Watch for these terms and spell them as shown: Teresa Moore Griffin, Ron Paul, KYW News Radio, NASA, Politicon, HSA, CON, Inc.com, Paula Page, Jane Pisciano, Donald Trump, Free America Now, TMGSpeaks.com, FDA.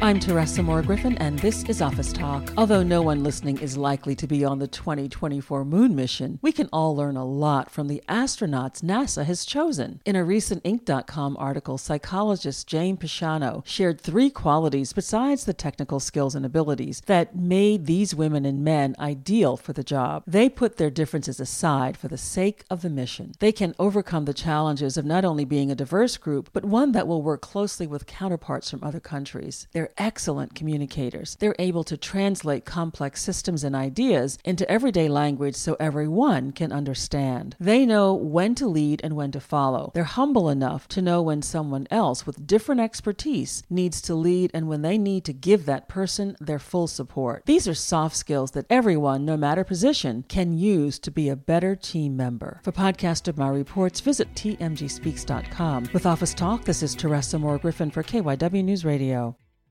I'm Teresa Moore Griffin, and this is Office Talk. Although no one listening is likely to be on the 2024 moon mission, we can all learn a lot from the astronauts NASA has chosen. In a recent Inc.com article, psychologist Jane Pisciano shared three qualities besides the technical skills and abilities that made these women and men ideal for the job. They put their differences aside for the sake of the mission. They can overcome the challenges of not only being a diverse group, but one that will work closely with counterparts from other countries. They're excellent communicators. They're able to translate complex systems and ideas into everyday language so everyone can understand. They know when to lead and when to follow. They're humble enough to know when someone else with different expertise needs to lead and when they need to give that person their full support. These are soft skills that everyone, no matter position, can use to be a better team member. For podcast of my reports, visit TMGSpeaks.com. With Office Talk, this is Teresa Moore Griffin for KYW News Radio.